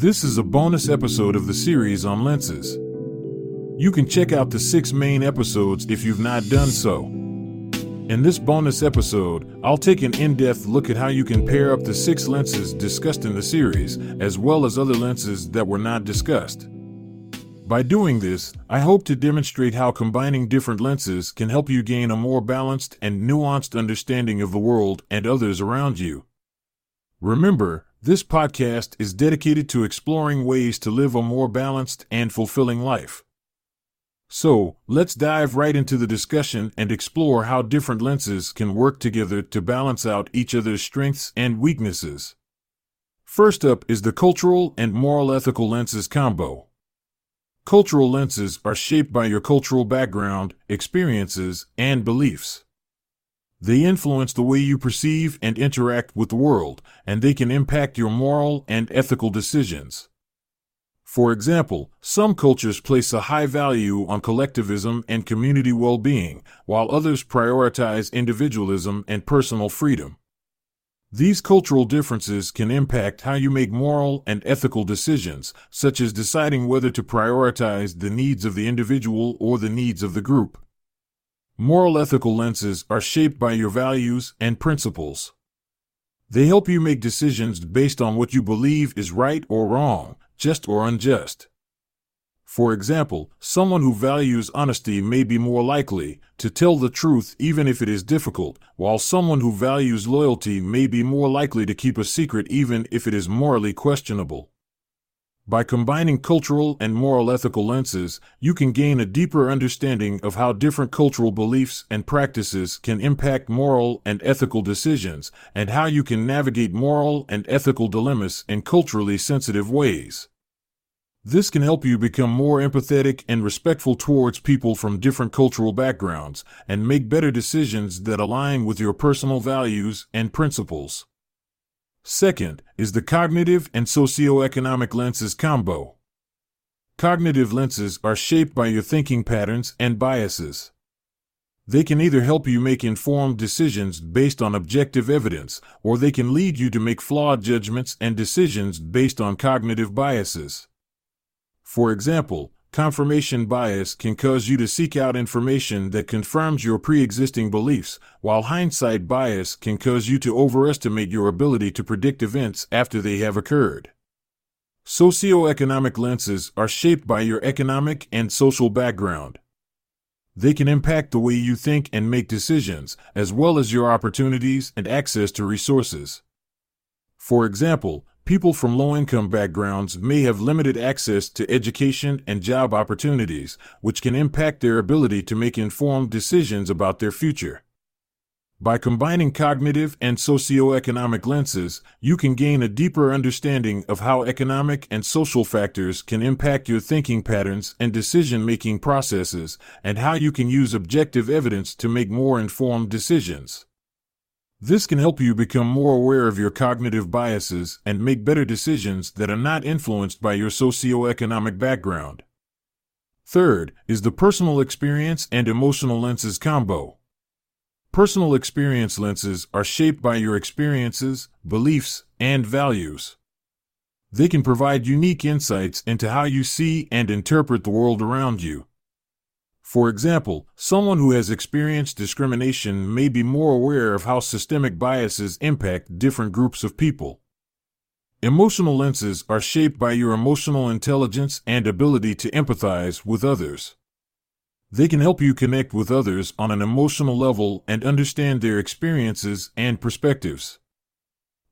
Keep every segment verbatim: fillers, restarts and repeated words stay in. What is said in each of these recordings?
This is a bonus episode of the series on lenses. You can check out the six main episodes if you've not done so. In this bonus episode, I'll take an in-depth look at how you can pair up the six lenses discussed in the series, as well as other lenses that were not discussed. By doing this, I hope to demonstrate how combining different lenses can help you gain a more balanced and nuanced understanding of the world and others around you. Remember, this podcast is dedicated to exploring ways to live a more balanced and fulfilling life. So, let's dive right into the discussion and explore how different lenses can work together to balance out each other's strengths and weaknesses. First up is the cultural and moral ethical lenses combo. Cultural lenses are shaped by your cultural background, experiences, and beliefs. They influence the way you perceive and interact with the world, and they can impact your moral and ethical decisions. For example, some cultures place a high value on collectivism and community well-being, while others prioritize individualism and personal freedom. These cultural differences can impact how you make moral and ethical decisions, such as deciding whether to prioritize the needs of the individual or the needs of the group. Moral ethical lenses are shaped by your values and principles. They help you make decisions based on what you believe is right or wrong, just or unjust. For example, someone who values honesty may be more likely to tell the truth even if it is difficult, while someone who values loyalty may be more likely to keep a secret even if it is morally questionable. By combining cultural and moral ethical lenses, you can gain a deeper understanding of how different cultural beliefs and practices can impact moral and ethical decisions, and how you can navigate moral and ethical dilemmas in culturally sensitive ways. This can help you become more empathetic and respectful towards people from different cultural backgrounds and make better decisions that align with your personal values and principles. Second is the cognitive and socioeconomic lenses combo. Cognitive lenses are shaped by your thinking patterns and biases. They can either help you make informed decisions based on objective evidence, or they can lead you to make flawed judgments and decisions based on cognitive biases. For example, confirmation bias can cause you to seek out information that confirms your pre-existing beliefs, while hindsight bias can cause you to overestimate your ability to predict events after they have occurred. Socioeconomic lenses are shaped by your economic and social background. They can impact the way you think and make decisions, as well as your opportunities and access to resources. For example, people from low-income backgrounds may have limited access to education and job opportunities, which can impact their ability to make informed decisions about their future. By combining cognitive and socioeconomic lenses, you can gain a deeper understanding of how economic and social factors can impact your thinking patterns and decision-making processes, and how you can use objective evidence to make more informed decisions. This can help you become more aware of your cognitive biases and make better decisions that are not influenced by your socioeconomic background. Third is the personal experience and emotional lenses combo. Personal experience lenses are shaped by your experiences, beliefs, and values. They can provide unique insights into how you see and interpret the world around you. For example, someone who has experienced discrimination may be more aware of how systemic biases impact different groups of people. Emotional lenses are shaped by your emotional intelligence and ability to empathize with others. They can help you connect with others on an emotional level and understand their experiences and perspectives.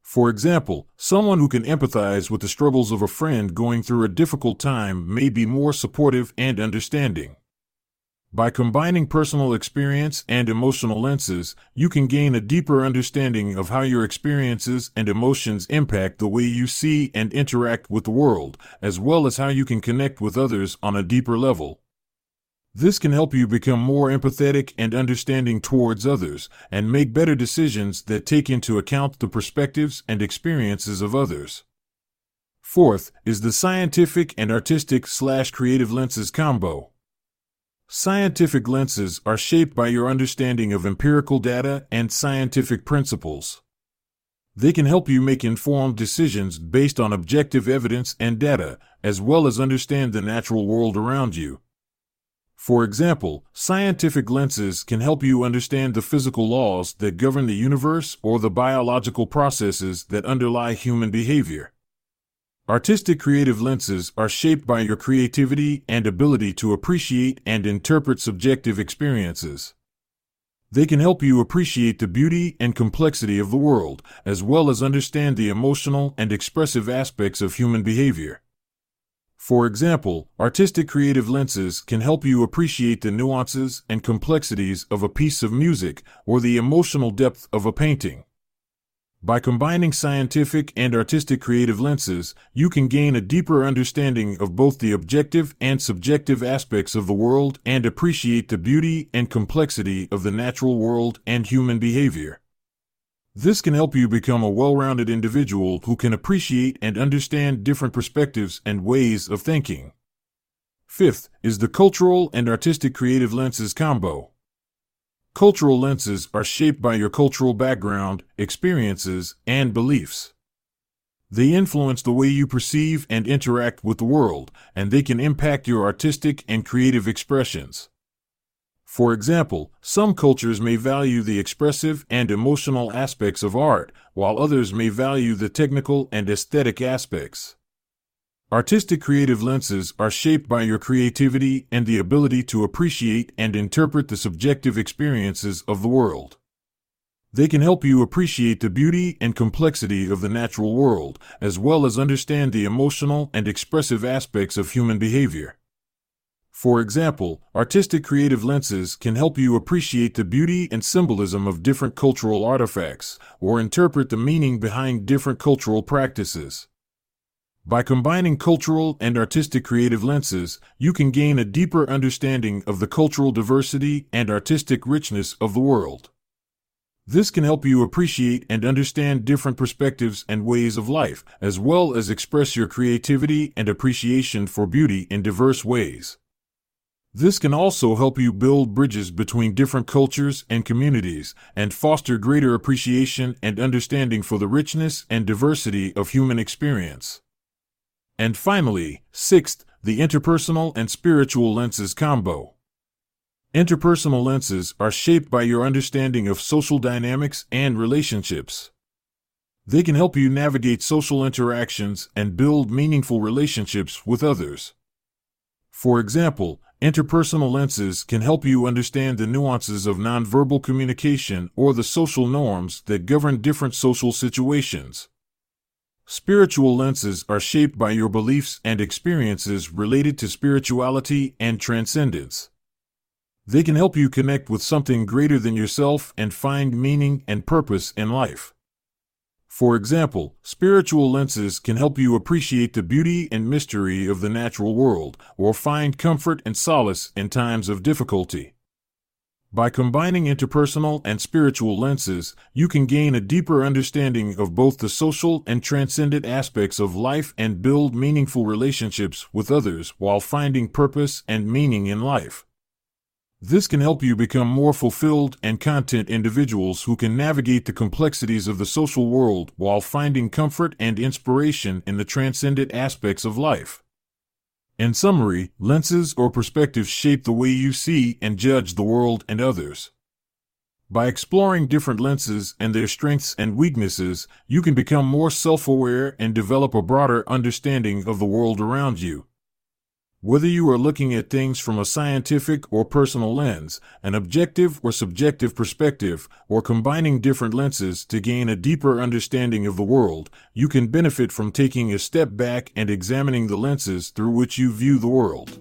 For example, someone who can empathize with the struggles of a friend going through a difficult time may be more supportive and understanding. By combining personal experience and emotional lenses, you can gain a deeper understanding of how your experiences and emotions impact the way you see and interact with the world, as well as how you can connect with others on a deeper level. This can help you become more empathetic and understanding towards others, and make better decisions that take into account the perspectives and experiences of others. Fourth is the scientific and artistic slash creative lenses combo. Scientific lenses are shaped by your understanding of empirical data and scientific principles. They can help you make informed decisions based on objective evidence and data, as well as understand the natural world around you. For example, scientific lenses can help you understand the physical laws that govern the universe or the biological processes that underlie human behavior. Artistic creative lenses are shaped by your creativity and ability to appreciate and interpret subjective experiences. They can help you appreciate the beauty and complexity of the world, as well as understand the emotional and expressive aspects of human behavior. For example, artistic creative lenses can help you appreciate the nuances and complexities of a piece of music or the emotional depth of a painting. By combining scientific and artistic creative lenses, you can gain a deeper understanding of both the objective and subjective aspects of the world and appreciate the beauty and complexity of the natural world and human behavior. This can help you become a well-rounded individual who can appreciate and understand different perspectives and ways of thinking. Fifth is the cultural and artistic creative lenses combo. Cultural lenses are shaped by your cultural background, experiences, and beliefs. They influence the way you perceive and interact with the world, and they can impact your artistic and creative expressions. For example, some cultures may value the expressive and emotional aspects of art, while others may value the technical and aesthetic aspects. Artistic creative lenses are shaped by your creativity and the ability to appreciate and interpret the subjective experiences of the world. They can help you appreciate the beauty and complexity of the natural world, as well as understand the emotional and expressive aspects of human behavior. For example, artistic creative lenses can help you appreciate the beauty and symbolism of different cultural artifacts, or interpret the meaning behind different cultural practices. By combining cultural and artistic creative lenses, you can gain a deeper understanding of the cultural diversity and artistic richness of the world. This can help you appreciate and understand different perspectives and ways of life, as well as express your creativity and appreciation for beauty in diverse ways. This can also help you build bridges between different cultures and communities, and foster greater appreciation and understanding for the richness and diversity of human experience. And finally, sixth, the interpersonal and spiritual lenses combo. Interpersonal lenses are shaped by your understanding of social dynamics and relationships. They can help you navigate social interactions and build meaningful relationships with others. For example, interpersonal lenses can help you understand the nuances of nonverbal communication or the social norms that govern different social situations. Spiritual lenses are shaped by your beliefs and experiences related to spirituality and transcendence. They can help you connect with something greater than yourself and find meaning and purpose in life. For example, spiritual lenses can help you appreciate the beauty and mystery of the natural world, or find comfort and solace in times of difficulty. By combining interpersonal and spiritual lenses, you can gain a deeper understanding of both the social and transcendent aspects of life and build meaningful relationships with others while finding purpose and meaning in life. This can help you become more fulfilled and content individuals who can navigate the complexities of the social world while finding comfort and inspiration in the transcendent aspects of life. In summary, lenses or perspectives shape the way you see and judge the world and others. By exploring different lenses and their strengths and weaknesses, you can become more self-aware and develop a broader understanding of the world around you. Whether you are looking at things from a scientific or personal lens, an objective or subjective perspective, or combining different lenses to gain a deeper understanding of the world, you can benefit from taking a step back and examining the lenses through which you view the world.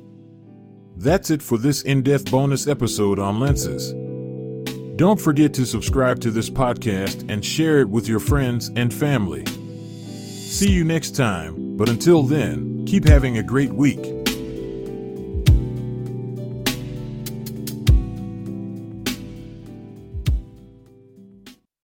That's it for this in-depth bonus episode on lenses. Don't forget to subscribe to this podcast and share it with your friends and family. See you next time, but until then, keep having a great week.